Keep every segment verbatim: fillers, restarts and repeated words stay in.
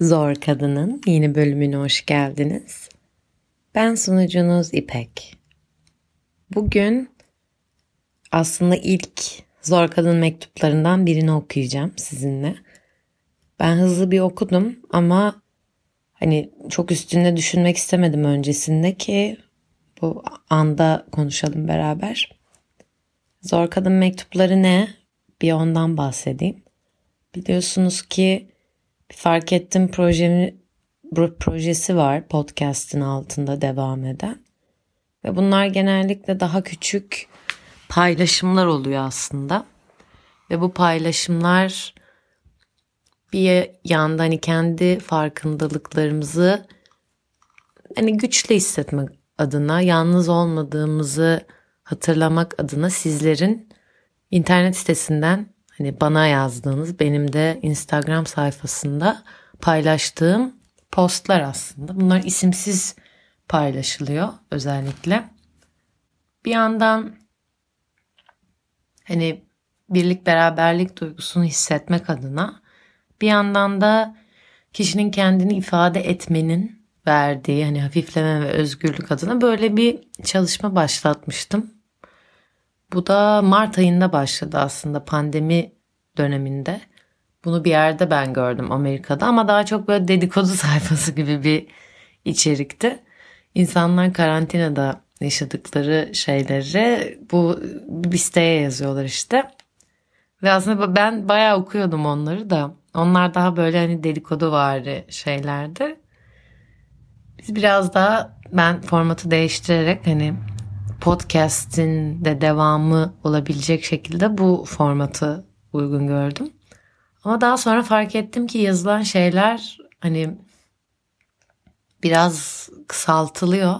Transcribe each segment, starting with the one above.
Zor Kadın'ın yeni bölümüne hoş geldiniz. Ben sunucunuz İpek. Bugün aslında ilk Zor Kadın mektuplarından birini okuyacağım sizinle. Ben hızlı bir okudum ama hani çok üstünde düşünmek istemedim öncesinde ki bu anda konuşalım beraber. Zor Kadın mektupları ne? Bir ondan bahsedeyim. Biliyorsunuz ki fark ettim projemi, projesi var podcast'ın altında devam eden. Ve bunlar genellikle daha küçük paylaşımlar oluyor aslında. Ve bu paylaşımlar bir yanda hani kendi farkındalıklarımızı hani güçlü hissetmek adına, yalnız olmadığımızı hatırlamak adına sizlerin internet sitesinden hani bana yazdığınız, benim de Instagram sayfasında paylaştığım postlar aslında. Bunlar isimsiz paylaşılıyor özellikle. Bir yandan hani birlik beraberlik duygusunu hissetmek adına, bir yandan da kişinin kendini ifade etmenin verdiği hani hafifleme ve özgürlük adına böyle bir çalışma başlatmıştım. Bu da Mart ayında başladı aslında, pandemi döneminde. Bunu bir yerde ben gördüm Amerika'da ama daha çok böyle dedikodu sayfası gibi bir içerikti. İnsanlar karantinada yaşadıkları şeyleri bu bir siteye yazıyorlar işte. Ve aslında ben bayağı okuyordum onları da. Onlar daha böyle hani dedikoduvari şeylerdi. Biz biraz daha ben formatı değiştirerek hani podcast'in de devamı olabilecek şekilde bu formatı uygun gördüm. Ama daha sonra fark ettim ki yazılan şeyler hani biraz kısaltılıyor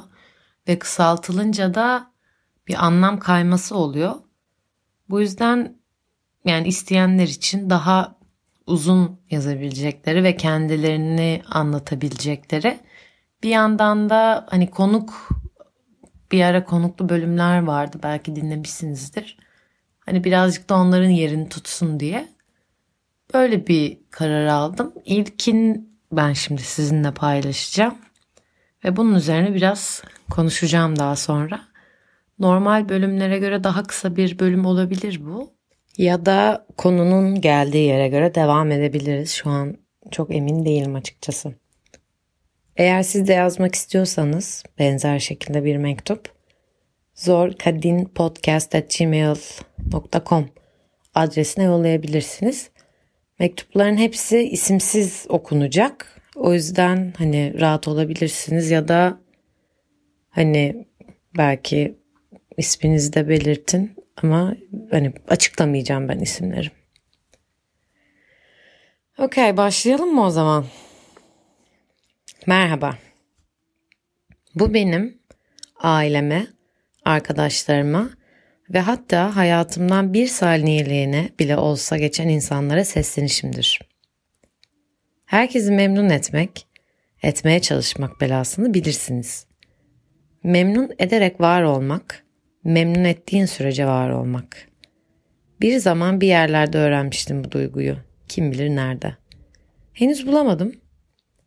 ve kısaltılınca da bir anlam kayması oluyor. Bu yüzden yani isteyenler için daha uzun yazabilecekleri ve kendilerini anlatabilecekleri, bir yandan da hani konuk bir ara konuklu bölümler vardı, belki dinlemişsinizdir. Hani birazcık da onların yerini tutsun diye böyle bir karar aldım. İlkin ben şimdi sizinle paylaşacağım ve bunun üzerine biraz konuşacağım daha sonra. Normal bölümlere göre daha kısa bir bölüm olabilir bu. Ya da konunun geldiği yere göre devam edebiliriz. Şu an çok emin değilim açıkçası. Eğer siz de yazmak istiyorsanız benzer şekilde bir mektup, zorkadinpodcast at gmail dot com adresine yollayabilirsiniz. Mektupların hepsi isimsiz okunacak. O yüzden hani rahat olabilirsiniz ya da hani belki isminizi de belirtin ama hani açıklamayacağım ben isimleri. Okay, başlayalım mı o zaman? Merhaba. Bu benim aileme, arkadaşlarıma ve hatta hayatımdan bir saniyeliğine bile olsa geçen insanlara seslenişimdir. Herkesi memnun etmek, etmeye çalışmak belasını bilirsiniz. Memnun ederek var olmak, memnun ettiğin sürece var olmak. Bir zaman bir yerlerde öğrenmiştim bu duyguyu. Kim bilir nerede. Henüz bulamadım.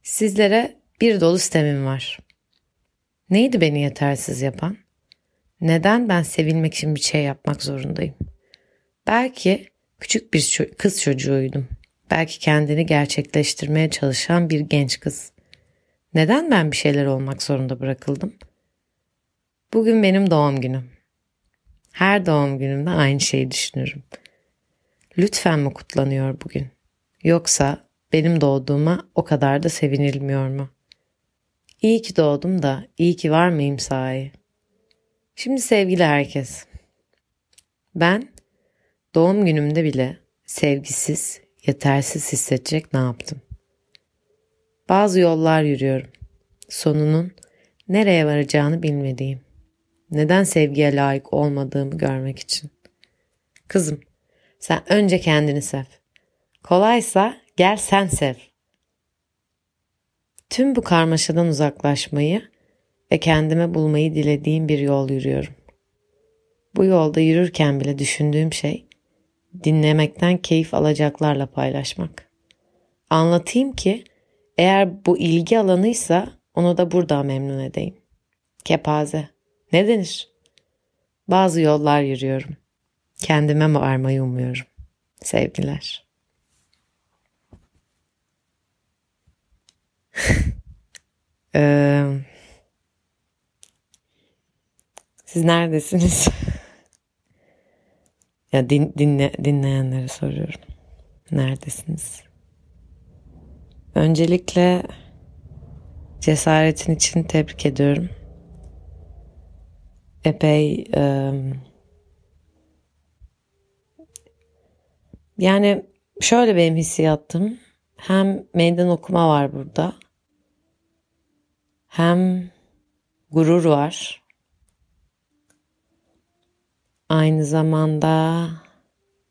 Sizlere bir dolu sitemim var. Neydi beni yetersiz yapan? Neden ben sevilmek için bir şey yapmak zorundayım? Belki küçük bir kız çocuğuydum. Belki kendini gerçekleştirmeye çalışan bir genç kız. Neden ben bir şeyler olmak zorunda bırakıldım? Bugün benim doğum günüm. Her doğum günümde aynı şeyi düşünürüm. Lütfen mi kutlanıyor bugün? Yoksa benim doğduğuma o kadar da sevinilmiyor mu? İyi ki doğdum da iyi ki var mıyım sahi? Şimdi sevgili herkes, ben doğum günümde bile sevgisiz, yetersiz hissedecek ne yaptım? Bazı yollar yürüyorum. Sonunun nereye varacağını bilmediğim, neden sevgiye layık olmadığımı görmek için. Kızım, sen önce kendini sev. Kolaysa gel sen sev. Tüm bu karmaşadan uzaklaşmayı ve kendime bulmayı dilediğim bir yol yürüyorum. Bu yolda yürürken bile düşündüğüm şey, dinlemekten keyif alacaklarla paylaşmak. Anlatayım ki Eğer bu ilgi alanıysa onu da burada memnun edeyim. Kepaze. Ne denir? Bazı yollar yürüyorum. Kendime varmayı umuyorum. Sevgiler. ee, siz neredesiniz? ya din, dinle, dinleyenlere soruyorum. Neredesiniz? Öncelikle cesaretin için tebrik ediyorum. Epey e, yani şöyle benim hissiyatım. Hem meydan okuma var burada. Hem gurur var. Aynı zamanda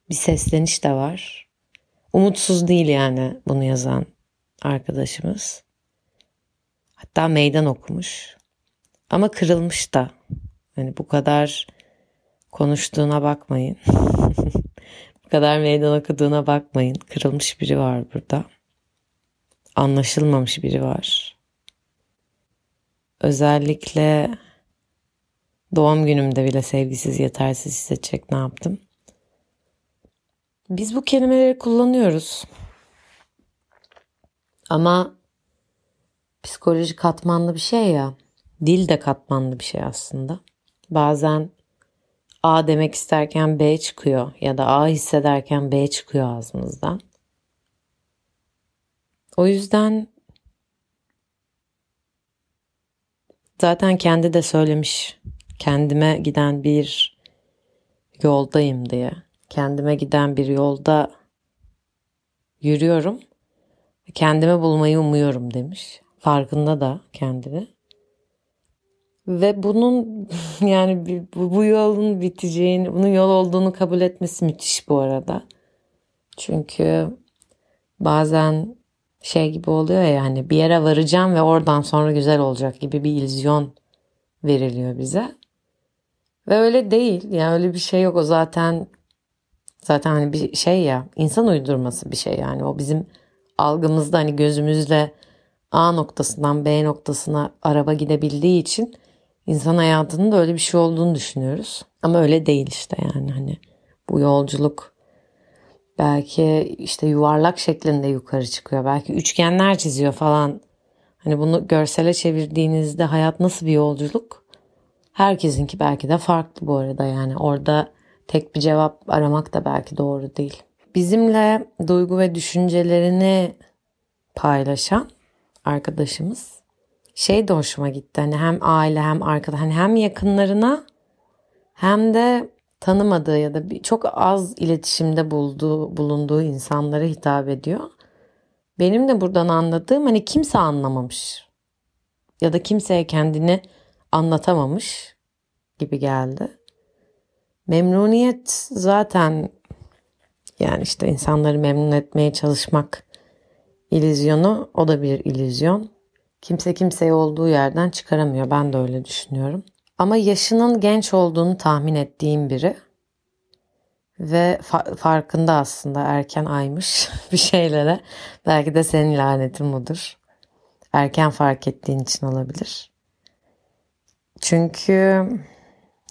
bir sesleniş de var. Umutsuz değil yani bunu yazan arkadaşımız. Hatta meydan okumuş. Ama kırılmış da. Yani bu kadar konuştuğuna bakmayın. Bu kadar meydan okuduğuna bakmayın. Kırılmış biri var burada. Anlaşılmamış biri var. Özellikle doğum günümde bile sevgisiz, yetersiz hissedecek ne yaptım? Biz bu kelimeleri kullanıyoruz. Ama psikoloji katmanlı bir şey ya. Dil de katmanlı bir şey aslında. Bazen A demek isterken B çıkıyor ya da A hissederken B çıkıyor ağzımızdan. O yüzden zaten kendi de söylemiş, kendime giden bir yoldayım diye. Kendime giden bir yolda yürüyorum. Kendime bulmayı umuyorum demiş. Farkında da kendini. Ve bunun yani bu yolun biteceğini, bunun yol olduğunu kabul etmesi müthiş bu arada. Çünkü bazen şey gibi oluyor ya, hani bir yere varacağım ve oradan sonra güzel olacak gibi bir illüzyon veriliyor bize. Ve öyle değil. Yani öyle bir şey yok. O zaten zaten hani bir şey ya, insan uydurması bir şey yani. O bizim algımızda, hani gözümüzle A noktasından B noktasına araba gidebildiği için insan hayatının da öyle bir şey olduğunu düşünüyoruz. Ama öyle değil işte yani, hani bu yolculuk belki işte yuvarlak şeklinde yukarı çıkıyor. Belki üçgenler çiziyor falan. Hani bunu görsele çevirdiğinizde hayat nasıl bir yolculuk? Herkesinki belki de farklı bu arada yani. Orada tek bir cevap aramak da belki doğru değil. Bizimle duygu ve düşüncelerini paylaşan arkadaşımız şey de hoşuma gitti. Hani hem aile hem arkadaş, hani hem yakınlarına hem de tanımadığı ya da çok az iletişimde bulduğu, bulunduğu insanlara hitap ediyor. Benim de buradan anladığım, hani kimse anlamamış ya da kimseye kendini anlatamamış gibi geldi. Memnuniyet zaten yani işte insanları memnun etmeye çalışmak illüzyonu, o da bir illüzyon. Kimse kimseyi olduğu yerden çıkaramıyor. Ben de öyle düşünüyorum. Ama yaşının genç olduğunu tahmin ettiğim biri ve fa- farkında aslında, erken aymış bir şeylere. Belki de senin lanetin budur. Erken fark ettiğin için olabilir. Çünkü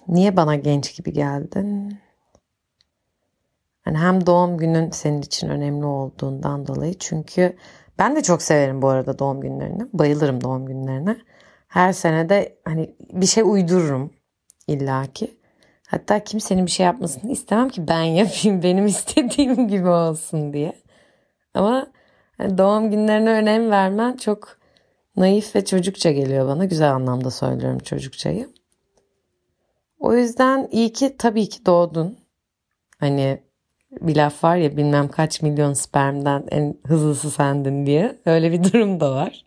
niye bana genç gibi geldin? Yani hem doğum günün senin için önemli olduğundan dolayı. Çünkü ben de çok severim bu arada doğum günlerini. Bayılırım doğum günlerine. Her sene de hani bir şey uydururum illaki. Hatta kimsenin bir şey yapmasını istemem ki ben yapayım, benim istediğim gibi olsun diye. Ama hani doğum günlerine önem vermen çok naif ve çocukça geliyor bana. Güzel anlamda söylüyorum çocukçayı. O yüzden iyi ki, tabii ki doğdun. Hani bir laf var ya, bilmem kaç milyon spermden en hızlısı sendin diye. Öyle bir durum da var.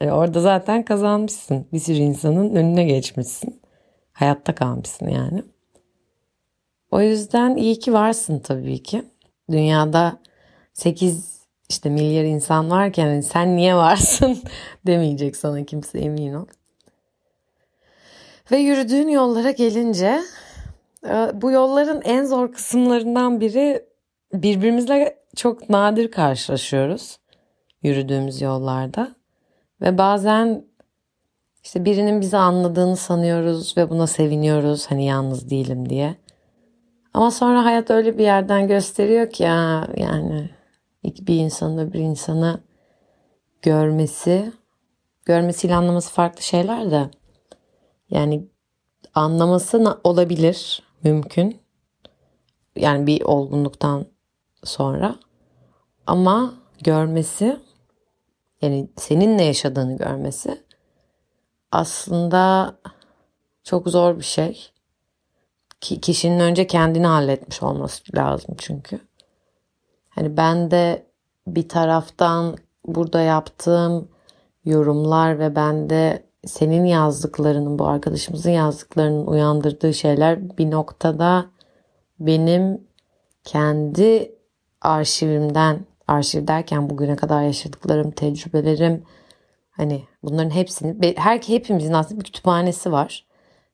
Yani orada zaten kazanmışsın. Bir sürü insanın önüne geçmişsin. Hayatta kalmışsın yani. O yüzden iyi ki varsın tabii ki. Dünyada sekiz işte milyar insan varken yani sen niye varsın demeyecek sana kimse, emin ol. Ve yürüdüğün yollara gelince, bu yolların en zor kısımlarından biri, birbirimizle çok nadir karşılaşıyoruz. yürüdüğümüz yollarda. Ve bazen işte birinin bizi anladığını sanıyoruz ve buna seviniyoruz, hani yalnız değilim diye. Ama sonra hayat öyle bir yerden gösteriyor ki ya, yani bir insanın öbür insanı görmesi, görmesiyle anlaması farklı şeyler de. Yani anlaması olabilir, mümkün. Yani bir olgunluktan sonra. Ama görmesi, yani seninle yaşadığını görmesi aslında çok zor bir şey. Ki kişinin önce kendini halletmiş olması lazım çünkü. Hani ben de bir taraftan burada yaptığım yorumlar ve ben de senin yazdıklarının, bu arkadaşımızın yazdıklarının uyandırdığı şeyler bir noktada benim kendi arşivimden, arşiv derken bugüne kadar yaşadıklarım, tecrübelerim, hani bunların hepsini, her hepimizin aslında bir kütüphanesi var.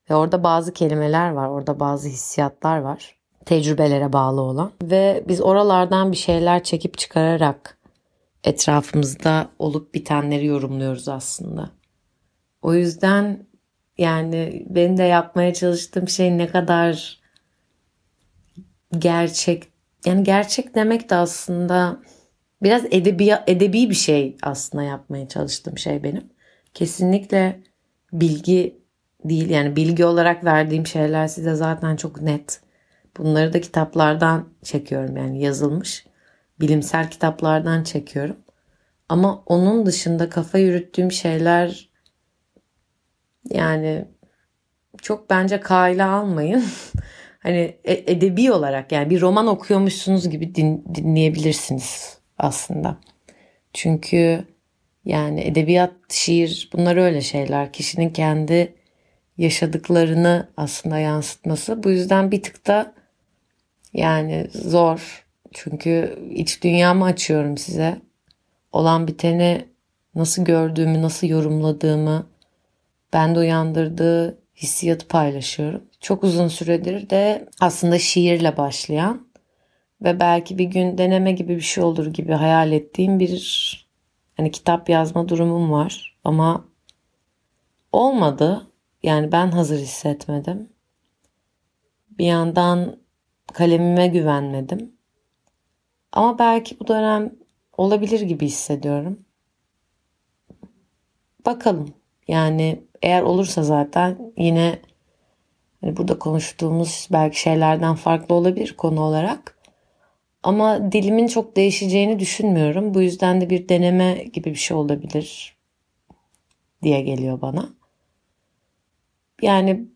Ve orada bazı kelimeler var, orada bazı hissiyatlar var, tecrübelere bağlı olan. Ve biz oralardan bir şeyler çekip çıkararak etrafımızda olup bitenleri yorumluyoruz aslında. O yüzden yani benim de yapmaya çalıştığım şey ne kadar gerçek, yani gerçek demek de aslında biraz edebi, edebi bir şey aslında yapmaya çalıştığım şey benim. Kesinlikle bilgi değil, yani bilgi olarak verdiğim şeyler size zaten çok net. Bunları da kitaplardan çekiyorum, yani yazılmış bilimsel kitaplardan çekiyorum. Ama onun dışında kafa yürüttüğüm şeyler, yani çok bence kayla almayın. Hani edebi olarak, yani bir roman okuyormuşsunuz gibi din, dinleyebilirsiniz aslında. Çünkü yani edebiyat, şiir, bunlar öyle şeyler. Kişinin kendi yaşadıklarını aslında yansıtması. Bu yüzden bir tık da yani zor. Çünkü iç dünyamı açıyorum size. Olan biteni nasıl gördüğümü, nasıl yorumladığımı, bende uyandırdığı hissiyatı paylaşıyorum. Çok uzun süredir de aslında şiirle başlayan ve belki bir gün deneme gibi bir şey olur gibi hayal ettiğim bir hani kitap yazma durumum var. Ama olmadı. Yani ben hazır hissetmedim. Bir yandan kalemime güvenmedim. Ama belki bu dönem olabilir gibi hissediyorum. Bakalım. Yani eğer olursa zaten yine hani burada konuştuğumuz belki şeylerden farklı olabilir konu olarak. Ama dilimin çok değişeceğini düşünmüyorum. Bu yüzden de bir deneme gibi bir şey olabilir diye geliyor bana. Yani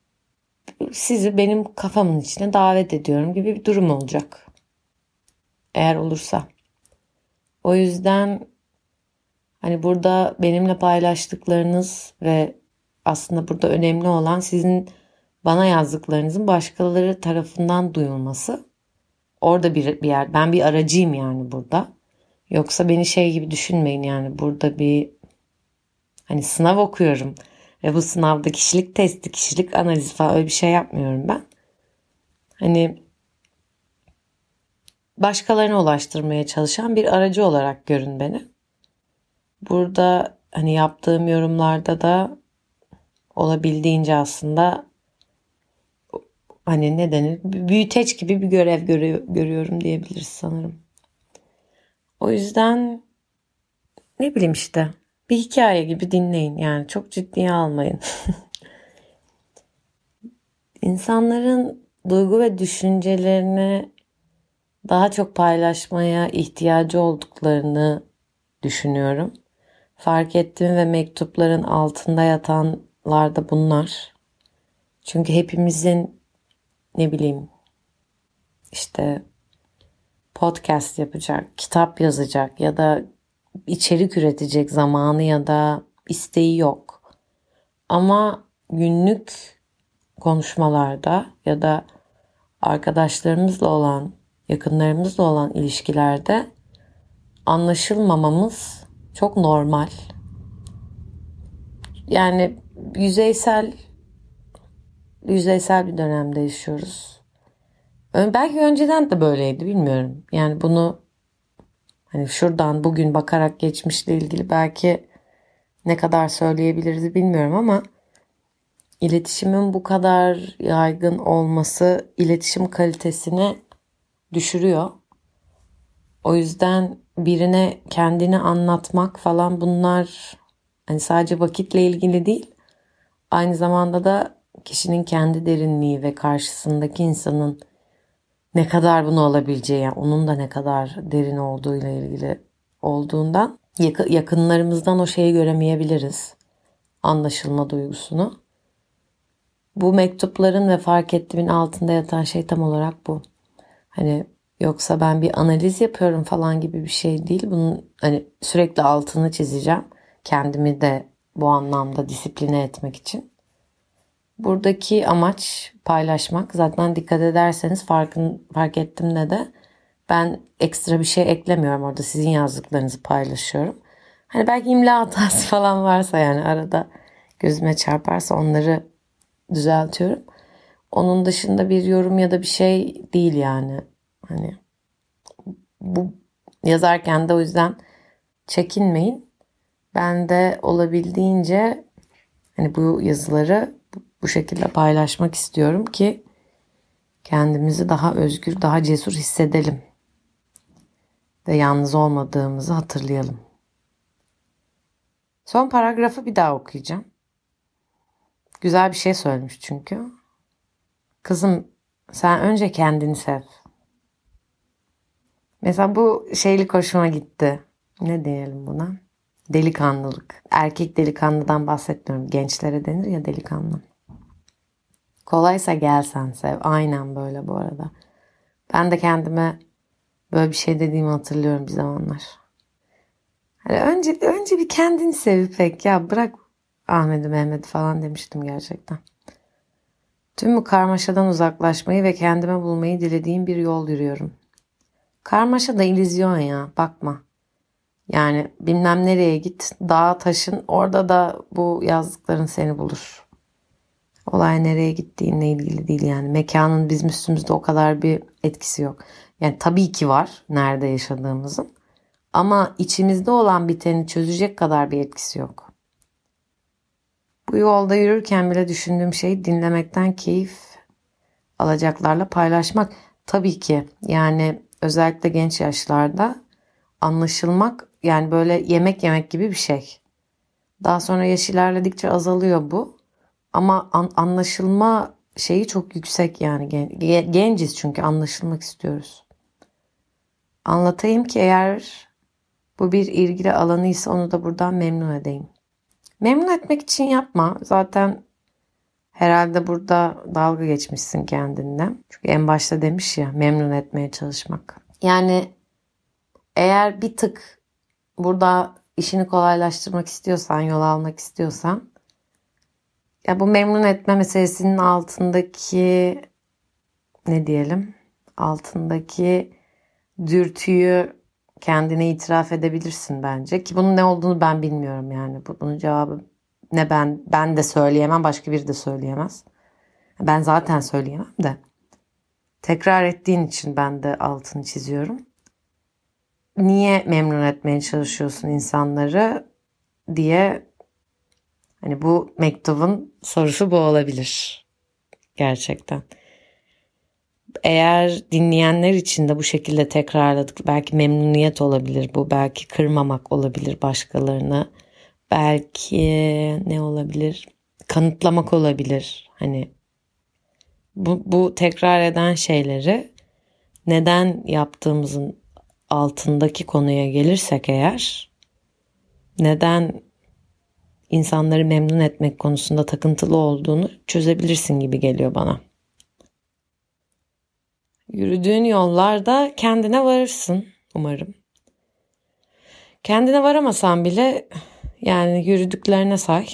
sizi benim kafamın içine davet ediyorum gibi bir durum olacak. Eğer olursa. O yüzden hani burada benimle paylaştıklarınız ve aslında burada önemli olan sizin bana yazdıklarınızın başkaları tarafından duyulması. Orada bir, bir yer. Ben bir aracıyım yani burada. Yoksa beni şey gibi düşünmeyin, yani burada bir hani sınav okuyorum. Ve bu sınavda kişilik testi, kişilik analizi falan öyle bir şey yapmıyorum ben. Hani başkalarına ulaştırmaya çalışan bir aracı olarak görün beni. Burada hani yaptığım yorumlarda da olabildiğince aslında hani ne denir, büyüteç gibi bir görev görüyorum diyebiliriz sanırım. O yüzden ne bileyim işte. Bir hikaye gibi dinleyin, yani çok ciddiye almayın. İnsanların duygu ve düşüncelerini daha çok paylaşmaya ihtiyacı olduklarını düşünüyorum. Fark ettim ve mektupların altında yatanlar da bunlar. Çünkü hepimizin ne bileyim işte podcast yapacak, kitap yazacak ya da içerik üretecek zamanı ya da isteği yok. Ama günlük konuşmalarda ya da arkadaşlarımızla olan, yakınlarımızla olan ilişkilerde anlaşılmamamız çok normal. Yani yüzeysel yüzeysel bir dönemde yaşıyoruz. Belki önceden de böyleydi, bilmiyorum. Yani bunu Hani şuradan bugün bakarak geçmişle ilgili belki ne kadar söyleyebiliriz bilmiyorum ama iletişimin bu kadar yaygın olması iletişim kalitesini düşürüyor. O yüzden birine kendini anlatmak falan bunlar hani sadece vakitle ilgili değil. Aynı zamanda da kişinin kendi derinliği ve karşısındaki insanın ne kadar bunu alabileceği, yani onun da ne kadar derin olduğuyla ilgili olduğundan yakınlarımızdan o şeyi göremeyebiliriz. Anlaşılma duygusunu. Bu mektupların ve fark ettiğimin altında yatan şey tam olarak bu. Hani yoksa ben bir analiz yapıyorum falan gibi bir şey değil. Bunun hani sürekli altını çizeceğim. Kendimi de bu anlamda disipline etmek için. Buradaki amaç paylaşmak. Zaten dikkat ederseniz farkın, fark ettim de de ben ekstra bir şey eklemiyorum orada. Sizin yazdıklarınızı paylaşıyorum. Hani belki imla hatası falan varsa yani arada gözüme çarparsa onları düzeltiyorum. Onun dışında bir yorum ya da bir şey değil yani. Hani bu yazarken de o yüzden çekinmeyin. Ben de olabildiğince hani bu yazıları bu şekilde paylaşmak istiyorum ki kendimizi daha özgür, daha cesur hissedelim ve yalnız olmadığımızı hatırlayalım. Son paragrafı bir daha okuyacağım. Güzel bir şey söylemiş çünkü. Kızım, sen önce kendini sev. Mesela bu şeylik hoşuma gitti. Ne diyelim buna? Delikanlılık. Erkek delikanlıdan bahsetmiyorum. Gençlere denir ya delikanlı. Kolaysa gel sen sev. Aynen böyle bu arada. Ben de kendime böyle bir şey dediğimi hatırlıyorum bir zamanlar. Hani önce, önce bir kendini sev İpek ya. Bırak Ahmet'i Mehmet'i falan demiştim gerçekten. Tüm bu karmaşadan uzaklaşmayı ve kendime bulmayı dilediğim bir yol yürüyorum. Karmaşa da illüzyon ya, bakma. Yani bilmem nereye git, dağa taşın, orada da bu yazdıkların seni bulur. Olay nereye gittiğinle ilgili değil yani. Mekanın bizim üstümüzde o kadar bir etkisi yok. Yani tabii ki var nerede yaşadığımızın. Ama içimizde olan biteni çözecek kadar bir etkisi yok. Bu yolda yürürken bile düşündüğüm şey dinlemekten keyif alacaklarla paylaşmak. Tabii ki yani özellikle genç yaşlarda anlaşılmak yani böyle yemek yemek gibi bir şey. Daha sonra yaş ilerledikçe azalıyor bu. Ama an, anlaşılma şeyi çok yüksek yani. Gen, gen, genciz çünkü anlaşılmak istiyoruz. Anlatayım ki eğer bu bir ilgili alanıysa onu da buradan memnun edeyim. Memnun etmek için yapma. Zaten herhalde burada dalga geçmişsin kendinle. Çünkü en başta demiş ya memnun etmeye çalışmak. Yani eğer bir tık burada işini kolaylaştırmak istiyorsan, yol almak istiyorsan ya bu memnun etme meselesinin altındaki ne diyelim? Altındaki dürtüyü kendine itiraf edebilirsin bence ki bunun ne olduğunu ben bilmiyorum yani. Bunun cevabı ne ben ben de söyleyemem, başka biri de söyleyemez. Ben zaten söyleyemem de. Tekrar ettiğin için ben de altını çiziyorum. Niye memnun etmeye çalışıyorsun insanları diye hani bu mektubun sorusu bu olabilir gerçekten. Eğer dinleyenler için de bu şekilde tekrarladık, belki memnuniyet olabilir bu, belki kırmamak olabilir başkalarını, belki ne olabilir, kanıtlamak olabilir. Hani bu, bu tekrar eden şeyleri neden yaptığımızın altındaki konuya gelirsek eğer, neden insanları memnun etmek konusunda takıntılı olduğunu çözebilirsin gibi geliyor bana. Yürüdüğün yollarda kendine varırsın umarım. Kendine varamasan bile yani yürüdüklerine say.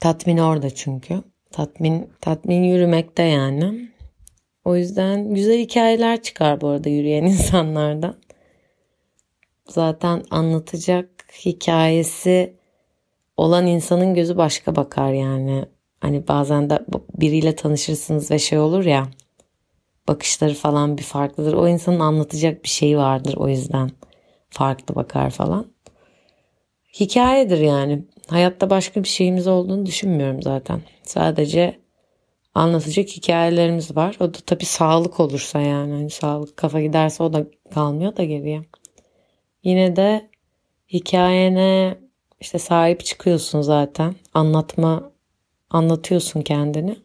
Tatmin orada çünkü. Tatmin tatmin yürümekte yani. O yüzden güzel hikayeler çıkar bu arada yürüyen insanlardan. Zaten anlatacak hikayesi olan insanın gözü başka bakar yani. Hani bazen de biriyle tanışırsınız ve şey olur ya. Bakışları falan bir farklıdır. O insanın anlatacak bir şeyi vardır o yüzden. farklı bakar falan. Hikayedir yani. Hayatta başka bir şeyimiz olduğunu düşünmüyorum zaten. Sadece anlatacak hikayelerimiz var. O da tabii sağlık olursa yani. Hani sağlık kafa giderse o da kalmıyor da geriye. Yine de hikayene işte sahip çıkıyorsun zaten. Anlatma, anlatıyorsun kendini.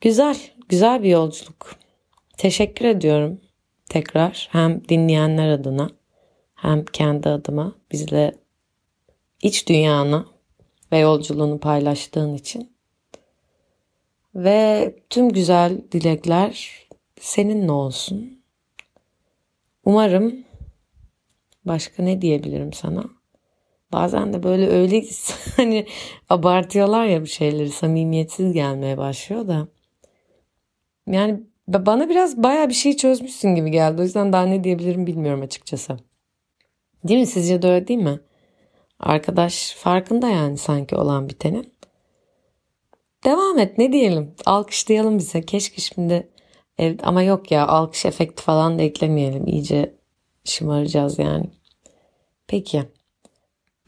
Güzel, güzel bir yolculuk. Teşekkür ediyorum tekrar. Hem dinleyenler adına hem kendi adıma bizle iç dünyanı ve yolculuğunu paylaştığın için. Ve tüm güzel dilekler seninle olsun. Umarım, başka ne diyebilirim sana? Bazen de böyle öyle hani abartıyorlar ya bir şeyleri, samimiyetsiz gelmeye başlıyor da. Yani bana biraz bayağı bir şey çözmüşsün gibi geldi. O yüzden daha ne diyebilirim bilmiyorum açıkçası. Değil mi? Sizce de öyle değil mi? Arkadaş farkında yani sanki olan bitenin. Devam et, ne diyelim? Alkışlayalım bize. Keşke şimdi ev... ama yok ya, alkış efekti falan da eklemeyelim. İyice şımaracağız yani. Peki.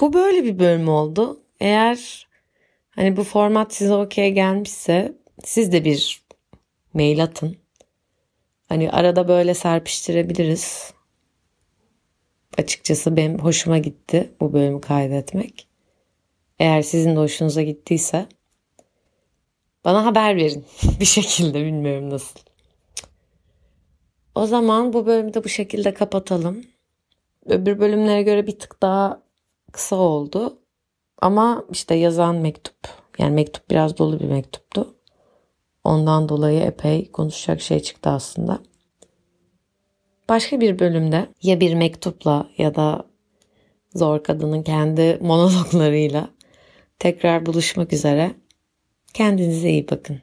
Bu böyle bir bölüm oldu. Eğer hani bu format size okey gelmişse siz de bir mail atın. Hani arada böyle serpiştirebiliriz. Açıkçası benim hoşuma gitti bu bölümü kaydetmek. Eğer sizin de hoşunuza gittiyse bana haber verin bir şekilde, bilmiyorum nasıl. O zaman bu bölümü de bu şekilde kapatalım. Öbür bölümlere göre bir tık daha kısa oldu. Ama işte yazan mektup, yani mektup biraz dolu bir mektuptu. Ondan dolayı epey konuşacak şey çıktı aslında. Başka bir bölümde ya bir mektupla ya da Zor Kadın'ın kendi monologlarıyla tekrar buluşmak üzere. Kendinize iyi bakın.